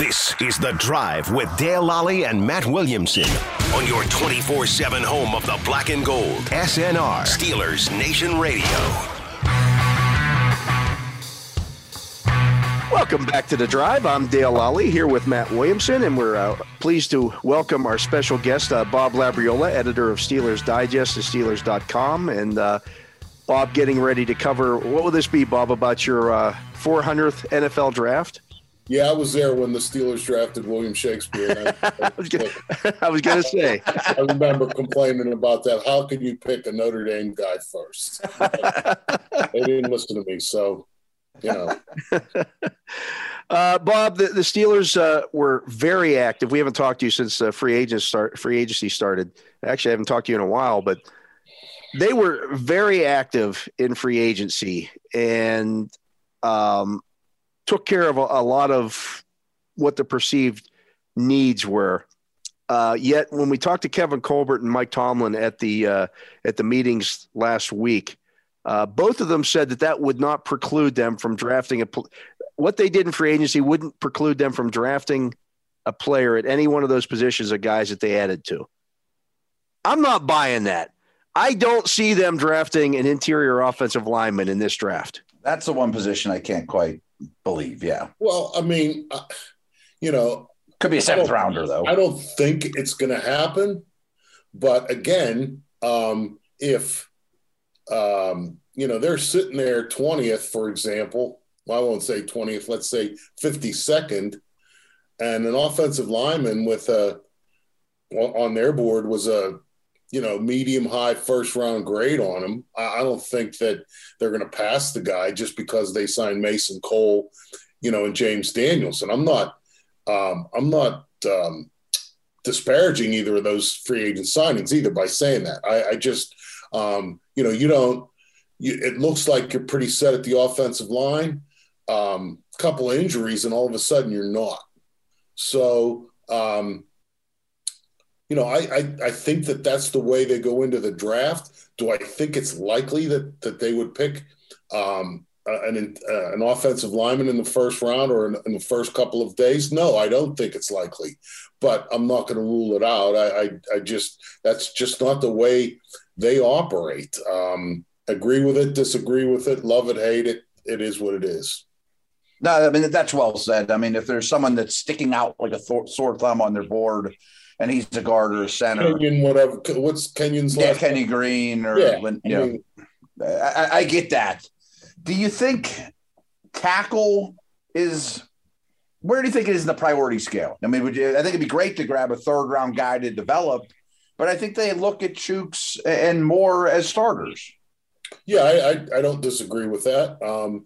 This is The Drive with Dale Lally and Matt Williamson on your 24/7 home of the black and gold. SNR, Steelers Nation Radio. Welcome back to The Drive. I'm Dale Lally here with Matt Williamson, and we're pleased to welcome our special guest, Bob Labriola, editor of Steelers Digest and Steelers.com. And Bob, getting ready to cover, what will this be, Bob, about your 400th NFL draft? Yeah, I was there when the Steelers drafted William Shakespeare. I was going to say. I remember complaining about that. How could you pick a Notre Dame guy first? They didn't listen to me, so, you know. Bob, the Steelers were very active. We haven't talked to you since free agency started. Actually, I haven't talked to you in a while, but they were very active in free agency, and took care of a lot of what the perceived needs were. Yet when we talked to Kevin Colbert and Mike Tomlin at the meetings last week, both of them said that would not preclude them from drafting what they did in free agency wouldn't preclude them from drafting a player at any one of those positions of guys that they added to. I'm not buying that. I don't see them drafting an interior offensive lineman in this draft. That's the one position I can't quite believe. Yeah. Well, I mean, you know, could be a seventh rounder though. I don't think it's going to happen, but again, if you know, they're sitting there 20th, for example, well, I won't say 20th, let's say 52nd, and an offensive lineman with on their board was a, you know, medium high first round grade on him. I don't think that they're going to pass the guy just because they signed Mason Cole, you know, and James Daniels. And I'm not disparaging either of those free agent signings either by saying that. I just, you know, it looks like you're pretty set at the offensive line, couple of injuries, and all of a sudden you're not. So, you know, I think that that's the way they go into the draft. Do I think it's likely that they would pick an offensive lineman in the first round or in the first couple of days? No, I don't think it's likely, but I'm not going to rule it out. I just, that's just not the way they operate. Agree with it, disagree with it, love it, hate it. It is what it is. No, I mean, that's well said. I mean, if there's someone that's sticking out like a sore thumb on their board, and he's a guard or a center. Kenyon, whatever. What's Kenyon's last? Yeah, Kenny Green. Or yeah, I get that. Do you think tackle is – where do you think it is in the priority scale? I mean, I think it'd be great to grab a third-round guy to develop, but I think they look at Chuks and Moore as starters. Yeah, I don't disagree with that.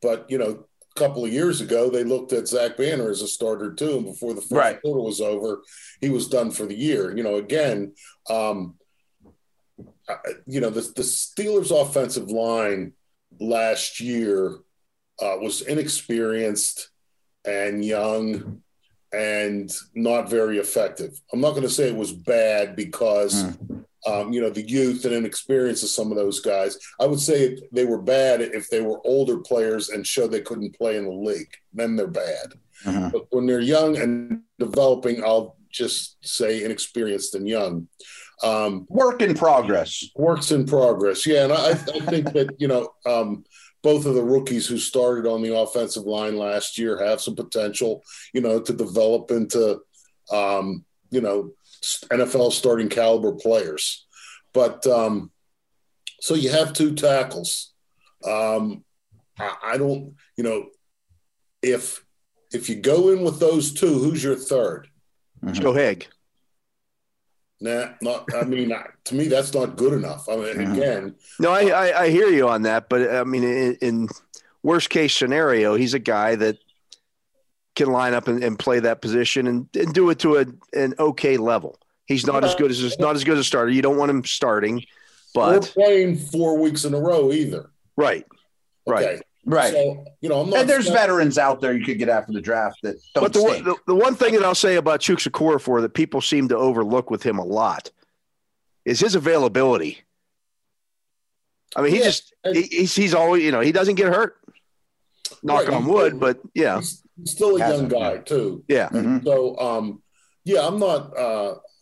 But, you know, couple of years ago, they looked at Zach Banner as a starter too, and before the first quarter was over, he was done for the year. You know, again, you know, the Steelers' offensive line last year was inexperienced and young and not very effective. I'm not going to say it was bad because you know, the youth and inexperience of some of those guys. I would say they were bad if they were older players and showed they couldn't play in the league. Then they're bad. Uh-huh. But when they're young and developing, I'll just say inexperienced and young. Work in progress. Works in progress, yeah. And I think that, you know, both of the rookies who started on the offensive line last year have some potential, you know, to develop into, you know, NFL starting caliber players. But so you have two tackles. I don't, you know, if you go in with those two, who's your third? Joe Haig. Nah, not. I mean, to me, that's not good enough. I mean, again. No, I hear you on that, but I mean, in worst case scenario, he's a guy that can line up and play that position and do it to an okay level. He's not as good as a starter. You don't want him starting, but we're playing 4 weeks in a row either. Right. Okay. Right. So, I'm not. And there's veterans out there you could get after the draft that don't. But the one thing that I'll say about Chuks Okorafor that people seem to overlook with him a lot is his availability. I mean, he's always, he doesn't get hurt. Knock on wood, but yeah. He's still a young guy too. Yeah. Mm-hmm. So,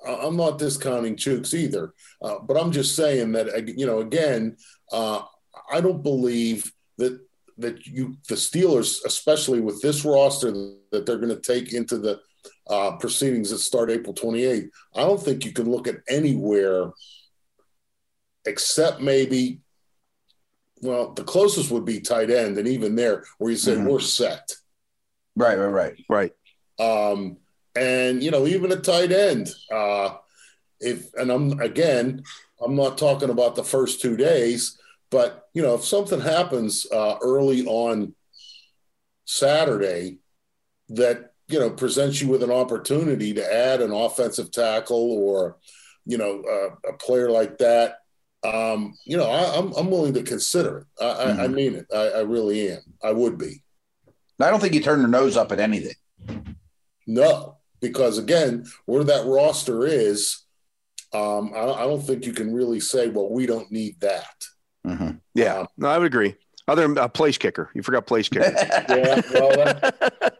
I'm not discounting Chuks either, but I'm just saying that, I don't believe that the Steelers, especially with this roster that they're going to take into the proceedings that start April 28th, I don't think you can look at anywhere except maybe, well, the closest would be tight end, and even there where you say we're set. Right. And, even at tight end, I'm not talking about the first 2 days, but, if something happens early on Saturday that, presents you with an opportunity to add an offensive tackle or, a player like that, I'm willing to consider it. I mean it. I really am. I would be. I don't think you turn your nose up at anything. No. Because, again, where that roster is, I don't think you can really say, well, we don't need that. Mm-hmm. Yeah, no, I would agree. Other than place kicker. You forgot place kicker. Yeah, well, okay.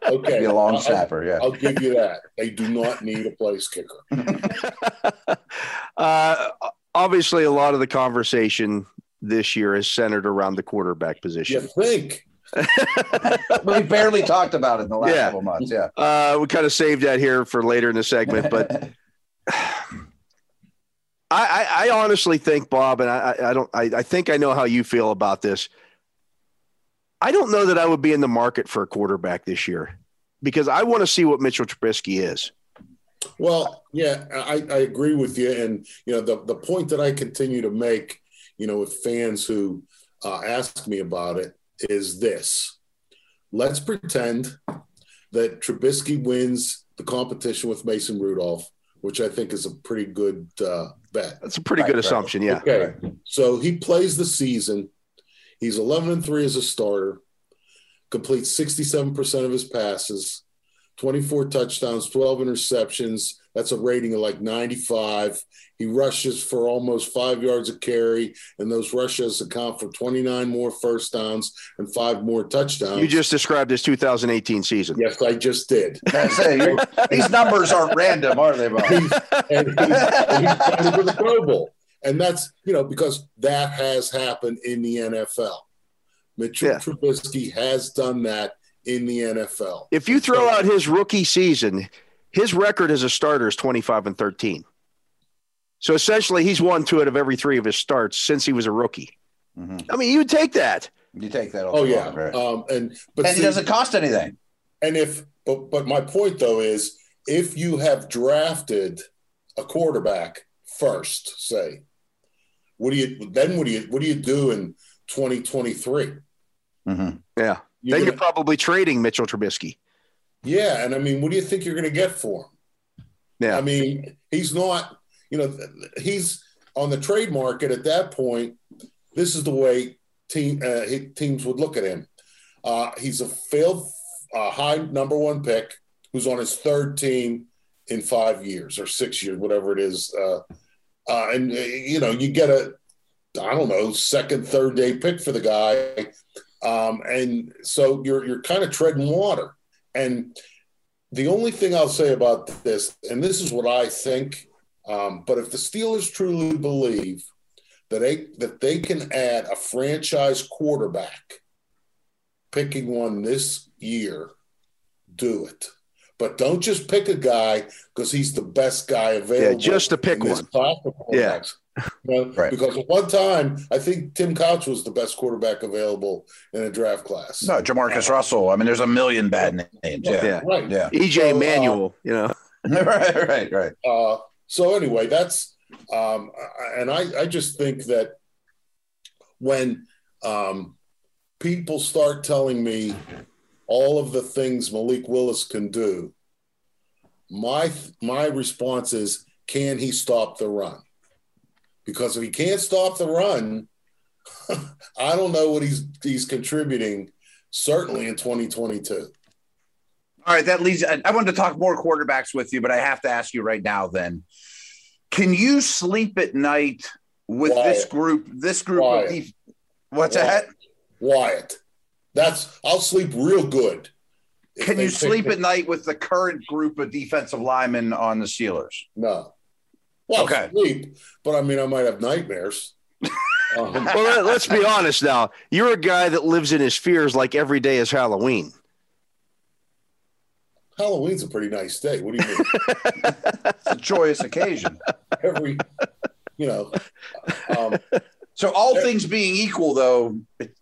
That'd be a long snapper, yeah. I'll give you that. They do not need a place kicker. Obviously, a lot of the conversation this year is centered around the quarterback position. You think? We barely talked about it in the last couple months. Yeah, we kind of saved that here for later in the segment. But I honestly think, Bob, and I think I know how you feel about this. I don't know that I would be in the market for a quarterback this year because I want to see what Mitchell Trubisky is. Well, yeah, I agree with you, and the point that I continue to make, with fans who ask me about it. Is this. Let's pretend that Trubisky wins the competition with Mason Rudolph, which I think is a pretty good bet. That's a pretty good assumption, yeah. Okay, so he plays the season. He's 11-3 as a starter, completes 67% of his passes, 24 touchdowns, 12 interceptions. That's a rating of like 95. He rushes for almost 5 yards a carry, and those rushes account for 29 more first downs and 5 more touchdowns. You just described his 2018 season. Yes, I just did. These numbers aren't random, are they, Bob? He's trying to win the Pro Bowl. And that's, because that has happened in the NFL. Mitchell Trubisky has done that in the NFL. If you throw out his rookie season, his record as a starter is 25-13. So essentially he's won 2 out of every 3 of his starts since he was a rookie. Mm-hmm. I mean, you would take that. You take that. Oh, yeah. Long, right? But it doesn't cost anything. And but my point though is if you have drafted a quarterback first, say, what do you do in 2023? Mm-hmm. Yeah. Then you're probably trading Mitchell Trubisky. Yeah, and I mean, what do you think you're going to get for him? Yeah. I mean, he's not, he's on the trade market at that point. This is the way teams would look at him. He's a failed high number one pick who's on his third team in 5 years or 6 years, whatever it is. You get a, I don't know, second, third day pick for the guy. And so you're kind of treading water. And the only thing I'll say about this, and this is what I think, but if the Steelers truly believe that they can add a franchise quarterback, picking one this year, do it. But don't just pick a guy because he's the best guy available. Yeah, just to pick one. Yeah. Right. Because at one time, I think Tim Couch was the best quarterback available in a draft class. No, Jamarcus Russell. I mean, there's a million bad names. Yeah. Right. Yeah. E.J. Manuel. Right. So anyway, that's and I just think that when people start telling me all of the things Malik Willis can do, my response is, can he stop the run? Because if he can't stop the run, I don't know what he's contributing, certainly in 2022. All right, that leads – I wanted to talk more quarterbacks with you, but I have to ask you right now then. Can you sleep at night with this group Wyatt. What's that? Wyatt. I'll sleep real good. Can you sleep at night with the current group of defensive linemen on the Steelers? No. Well, okay. Sleep, but I mean, I might have nightmares. Well, let's be honest now. You're a guy that lives in his fears like every day is Halloween. Halloween's a pretty nice day. What do you mean? It's a joyous occasion. So all things being equal, though,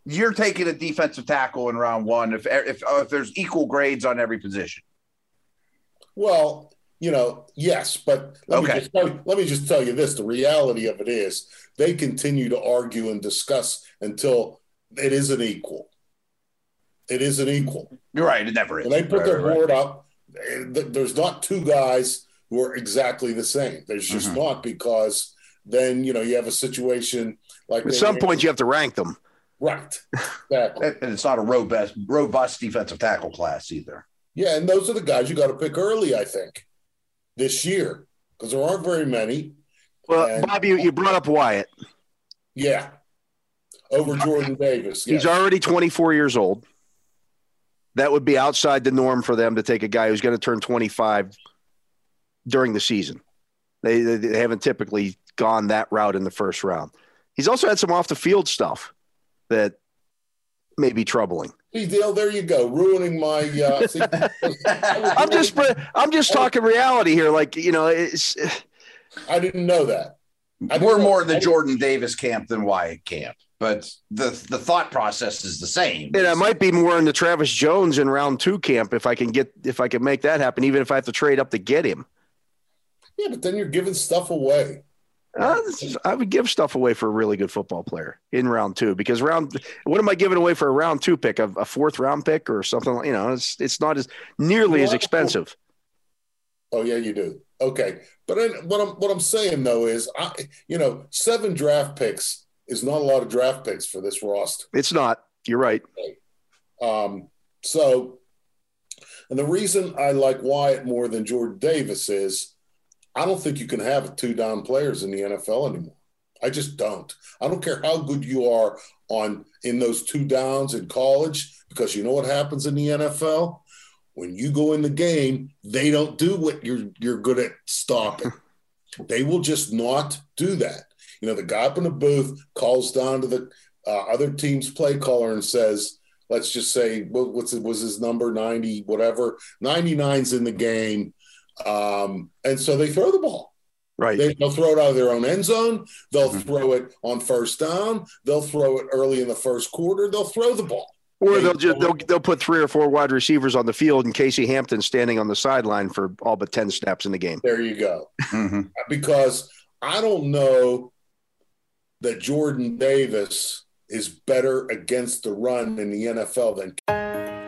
you're taking a defensive tackle in round one if there's equal grades on every position. Well, yes, but let me just tell you this. The reality of it is they continue to argue and discuss until it isn't equal. It isn't equal. You're right. It never is. When they put their board up, there's not two guys who are exactly the same. There's just not, because then, you have a situation like at some point you have to rank them. Right. Exactly. And it's not a robust defensive tackle class either. Yeah, and those are the guys you got to pick early, I think, this year, because there aren't very many. Well, Bob, you brought up Wyatt. Yeah. Over Jordan Davis. Yeah. He's already 24 years old. That would be outside the norm for them to take a guy who's going to turn 25 during the season. They haven't typically gone that route in the first round. He's also had some off-the-field stuff that may be troubling. See, Dale, there you go, ruining my – I'm just talking reality here. I didn't know that. We're more in the Jordan Davis camp than Wyatt camp. But the thought process is the same. And I might be more in the Travis Jones in round two camp if I can make that happen, even if I have to trade up to get him. Yeah, but then you're giving stuff away. I would give stuff away for a really good football player in round two, because what am I giving away for a round two pick? A fourth round pick or something? It's not as nearly as expensive. Oh yeah, you do. Okay, but what I'm saying though is seven draft picks. Is not a lot of draft picks for this roster. It's not. You're right. And the reason I like Wyatt more than Jordan Davis is I don't think you can have two-down players in the NFL anymore. I just don't. I don't care how good you are in those two downs in college, because you know what happens in the NFL? When you go in the game, they don't do what you're good at stopping. They will just not do that. The guy up in the booth calls down to the other team's play caller and says, let's just say, what was his number, 90, whatever, 99's in the game. And so they throw the ball. Right. They'll throw it out of their own end zone. They'll throw it on first down. They'll throw it early in the first quarter. They'll throw the ball. Or they'll put three or four wide receivers on the field and Casey Hampton standing on the sideline for all but 10 snaps in the game. There you go. Because I don't know that Jordan Davis is better against the run in the NFL than...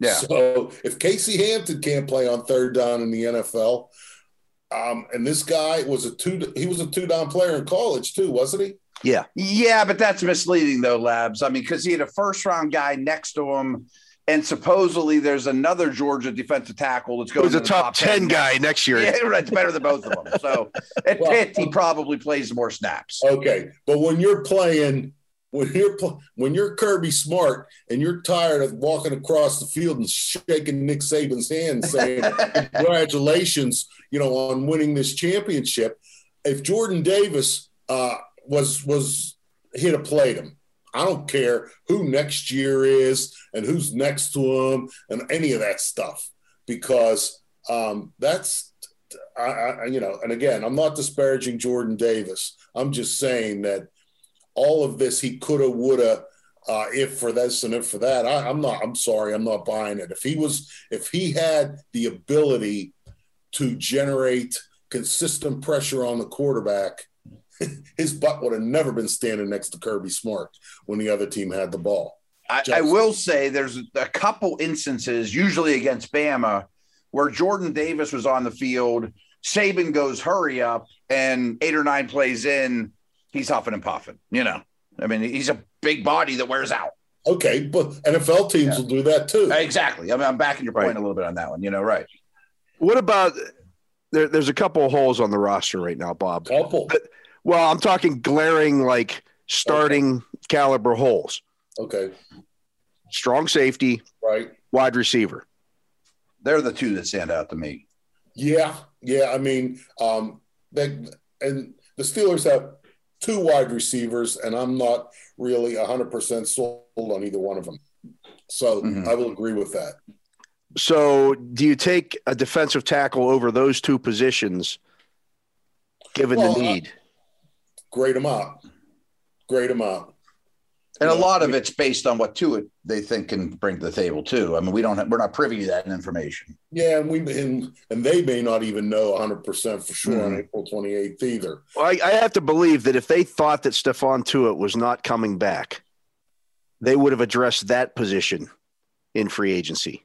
Yeah. So if Casey Hampton can't play on third down in the NFL – and this guy was a two-down player in college too, wasn't he? Yeah. Yeah, but that's misleading though, Labs. I mean, because he had a first-round guy next to him, and supposedly there's another Georgia defensive tackle that's going to the top 10 guy next year. Yeah, it's better than both of them. So at Pitt, he probably plays more snaps. Okay, but when you're playing When you're Kirby Smart and you're tired of walking across the field and shaking Nick Saban's hand saying, congratulations, on winning this championship. If Jordan Davis was he'd have played him. I don't care who next year is and who's next to him and any of that stuff, because that's, and again, I'm not disparaging Jordan Davis. I'm just saying that all of this, he coulda, woulda, if for this and if for that. I'm not buying it. If he had the ability to generate consistent pressure on the quarterback, his butt would have never been standing next to Kirby Smart when the other team had the ball. I will say there's a couple instances, usually against Bama, where Jordan Davis was on the field, Saban goes hurry up, and 8 or 9 plays in, he's huffing and puffing, I mean, he's a big body that wears out. Okay, but NFL teams will do that too. Exactly. I mean, I'm backing your point a little bit on that one, right. What about there's a couple of holes on the roster right now, Bob. Couple. Well, I'm talking glaring, like starting caliber holes. Okay. Strong safety. Right. Wide receiver. They're the two that stand out to me. Yeah. I mean, and the Steelers have 2 wide receivers, and I'm not really 100% sold on either one of them. So I will agree with that. So do you take a defensive tackle over those 2 positions given the need? Grade them up. And a lot of it's based on what Tuitt they think can bring to the table too. I mean, we're not privy to that information. Yeah, and they may not even know 100% for sure on April 28th either. Well, I have to believe that if they thought that Stephon Tuitt was not coming back, they would have addressed that position in free agency.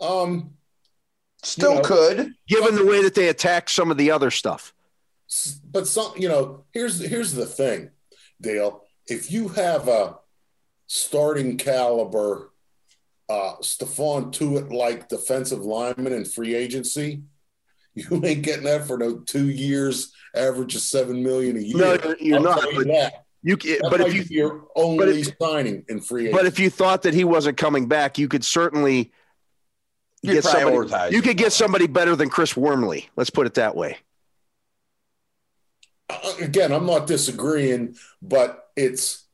Could, given the way that they attacked some of the other stuff. But here's the thing, Dale. If you have a starting caliber Stephon Tuitt-like defensive lineman in free agency, you ain't getting that for no 2 years, average of $7 million a year. No, you're not. Signing in free agency. But if you thought that he wasn't coming back, you could certainly get somebody better than Chris Wormley. Let's put it that way. Again, I'm not disagreeing, but it's,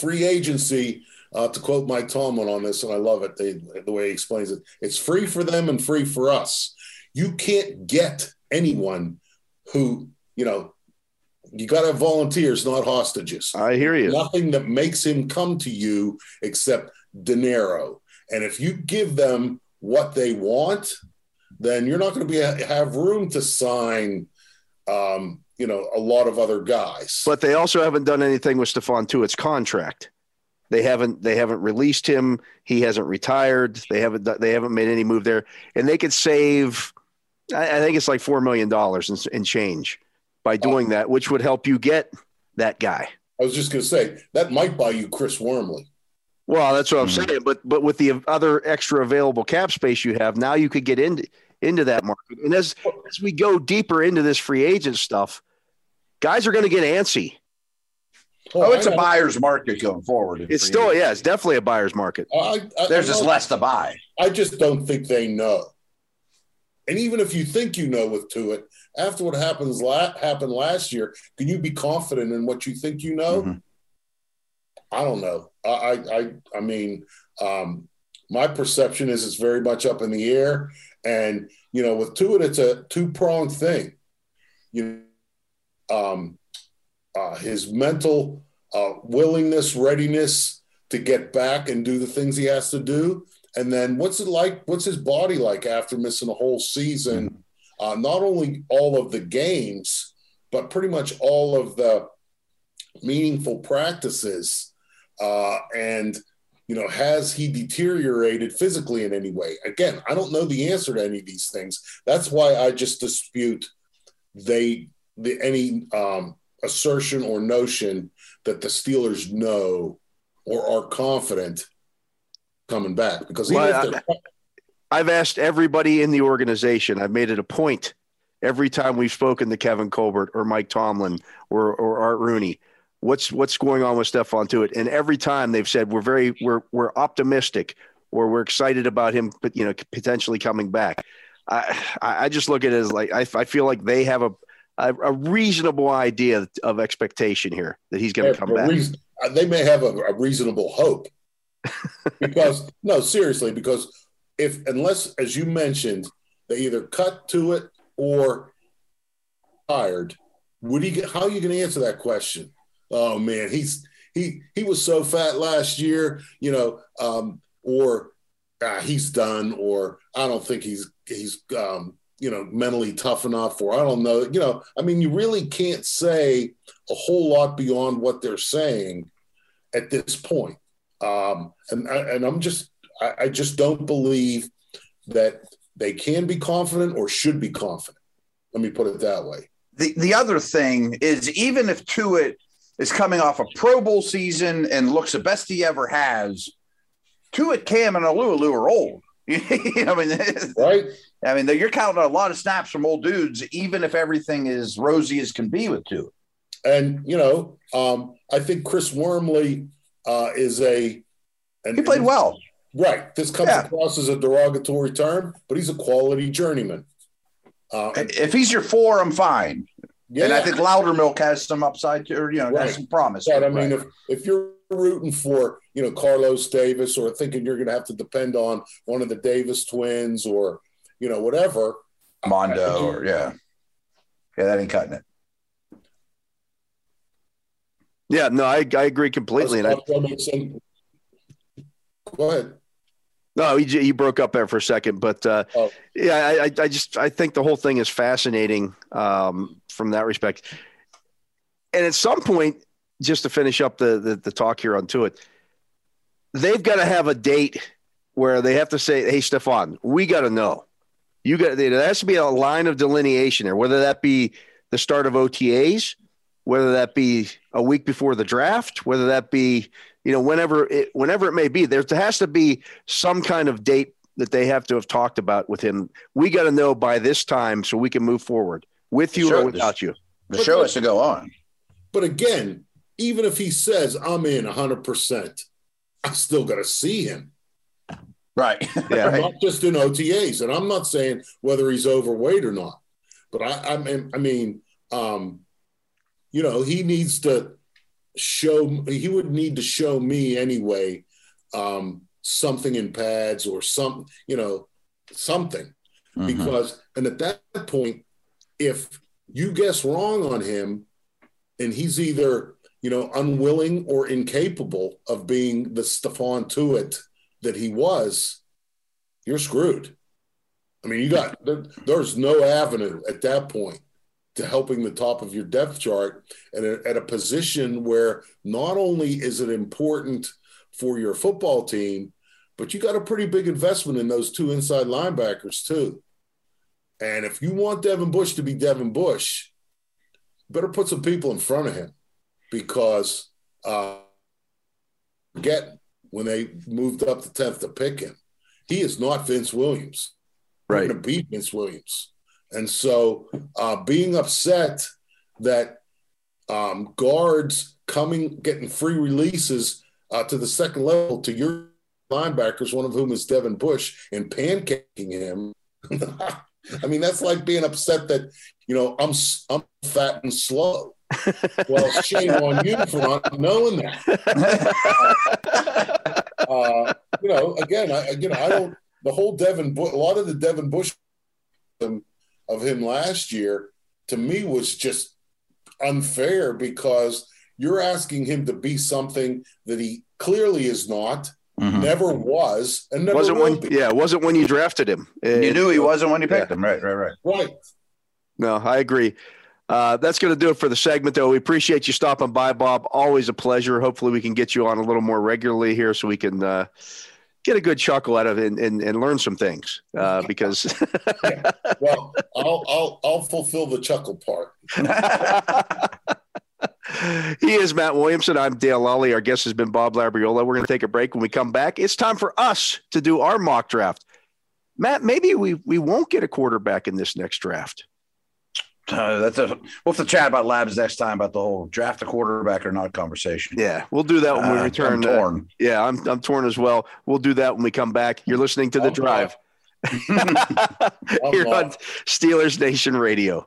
free agency, to quote Mike Tomlin on this, and I love it, the way he explains it, it's free for them and free for us. You can't get anyone who, you got to have volunteers, not hostages. I hear you. Nothing that makes him come to you except dinero. And if you give them what they want, then you're not going to have room to sign a lot of other guys. But they also haven't done anything with Stephon Tuitt's contract. They haven't released him. He hasn't retired. They haven't made any move there. And they could save, I think it's like $4 million in change by doing that, which would help you get that guy. I was just going to say, that might buy you Chris Wormley. Well, that's what I'm saying. But with the other extra available cap space you have, now you could get into that market. And as we go deeper into this free agent stuff, guys are going to get antsy. It's a buyer's market going forward. It's definitely a buyer's market. There's just less to buy. I just don't think they know. And even if you think you know with Tuitt, after what happened last year, can you be confident in what you think you know? I don't know. I mean, my perception is it's very much up in the air. And, with Tuitt, it's a 2-pronged thing. His mental willingness, readiness to get back and do the things he has to do. And then what's his body like after missing a whole season? Not only all of the games, but pretty much all of the meaningful practices. Has he deteriorated physically in any way? Again, I don't know the answer to any of these things. That's why I just dispute any assertion or notion that the Steelers know or are confident coming back. Because I've asked everybody in the organization. I've made it a point every time we've spoken to Kevin Colbert or Mike Tomlin or Art Rooney. what's going on with Stephon Tuitt? And every time they've said we're optimistic or we're excited about him, but you know, potentially coming back. I just look at it as like I feel like they have a reasonable idea of expectation here that he's going to come back. They may have a reasonable hope because no, seriously, because unless, as you mentioned, they either cut to it or hired, how are you going to answer that question? Oh man, he was so fat last year, you know, or he's done, or I don't think he's you know, mentally tough enough, or I don't know, you know, I mean, you really can't say a whole lot beyond what they're saying at this point. I just don't believe that they can be confident or should be confident. Let me put it that way. The other thing is, even if Tuitt is coming off a Pro Bowl season and looks the best he ever has, Tuitt, Cam, and Alualu are old. I mean, right? I mean, you're counting a lot of snaps from old dudes, even if everything is rosy as can be with Tuitt. And, you know, I think Chris Wormley is a – He played well. Right. This comes across as a derogatory term, but he's a quality journeyman. If he's your 4, I'm fine. Yeah. And I think Loudermilk has some upside to, or, you know, has some promise. But, I mean, if you're rooting for, you know, Carlos Davis or thinking you're going to have to depend on one of the Davis twins or, you know, whatever. Mondo or, yeah, that ain't cutting it. Yeah, no, I agree completely. And go ahead. No, he broke up there for a second, but I think the whole thing is fascinating from that respect. And at some point, just to finish up the talk here on Tuitt, they've got to have a date where they have to say, "Hey, Stephon, we got to know. You got there has to be a line of delineation there, whether that be the start of OTAs, whether that be a week before the draft, whether that be." You know, whenever it may be, there has to be some kind of date that they have to have talked about with him. We got to know by this time so we can move forward with you or without you. The show has to go on. But again, even if he says I'm in 100%, I'm still going to see him. Right. Yeah, not just in OTAs. And I'm not saying whether he's overweight or not. But you know, he needs to – he would need to show me anyway something in pads or something mm-hmm. because and at that point if you guess wrong on him and he's either you know unwilling or incapable of being the Stephon Tuitt that he was, you're screwed. I mean, there's no avenue at that point to helping the top of your depth chart and at a position where not only is it important for your football team, but you got a pretty big investment in those two inside linebackers too. And if you want Devin Bush to be Devin Bush, better put some people in front of him because forget when they moved up to 10th to pick him, he is not Vince Williams. Right, going to beat Vince Williams. And so being upset that guards getting free releases to the second level to your linebackers, one of whom is Devin Bush, and pancaking him. I mean, that's like being upset that, you know, I'm fat and slow. Well, shame on you for not knowing that. You know, again, a lot of the Devin Bush of him last year to me was just unfair because you're asking him to be something that he clearly is not, mm-hmm. never was, and never wasn't will when, be. Yeah, it wasn't when you drafted him. You knew he wasn't when you picked him. Right. No, I agree. That's going to do it for the segment, though. We appreciate you stopping by, Bob. Always a pleasure. Hopefully we can get you on a little more regularly here so we can get a good chuckle out of it and learn some things because. Yeah. Well, I'll fulfill the chuckle part. He is Matt Williamson. I'm Dale Lally. Our guest has been Bob Labriola. We're going to take a break. When we come back, it's time for us to do our mock draft. Matt, maybe we won't get a quarterback in this next draft. We'll have to chat about Labs next time about the whole draft a quarterback or not conversation. Yeah, we'll do that when we return. I'm torn. Yeah, I'm torn as well. We'll do that when we come back. You're listening to The Drive here on Steelers Nation Radio.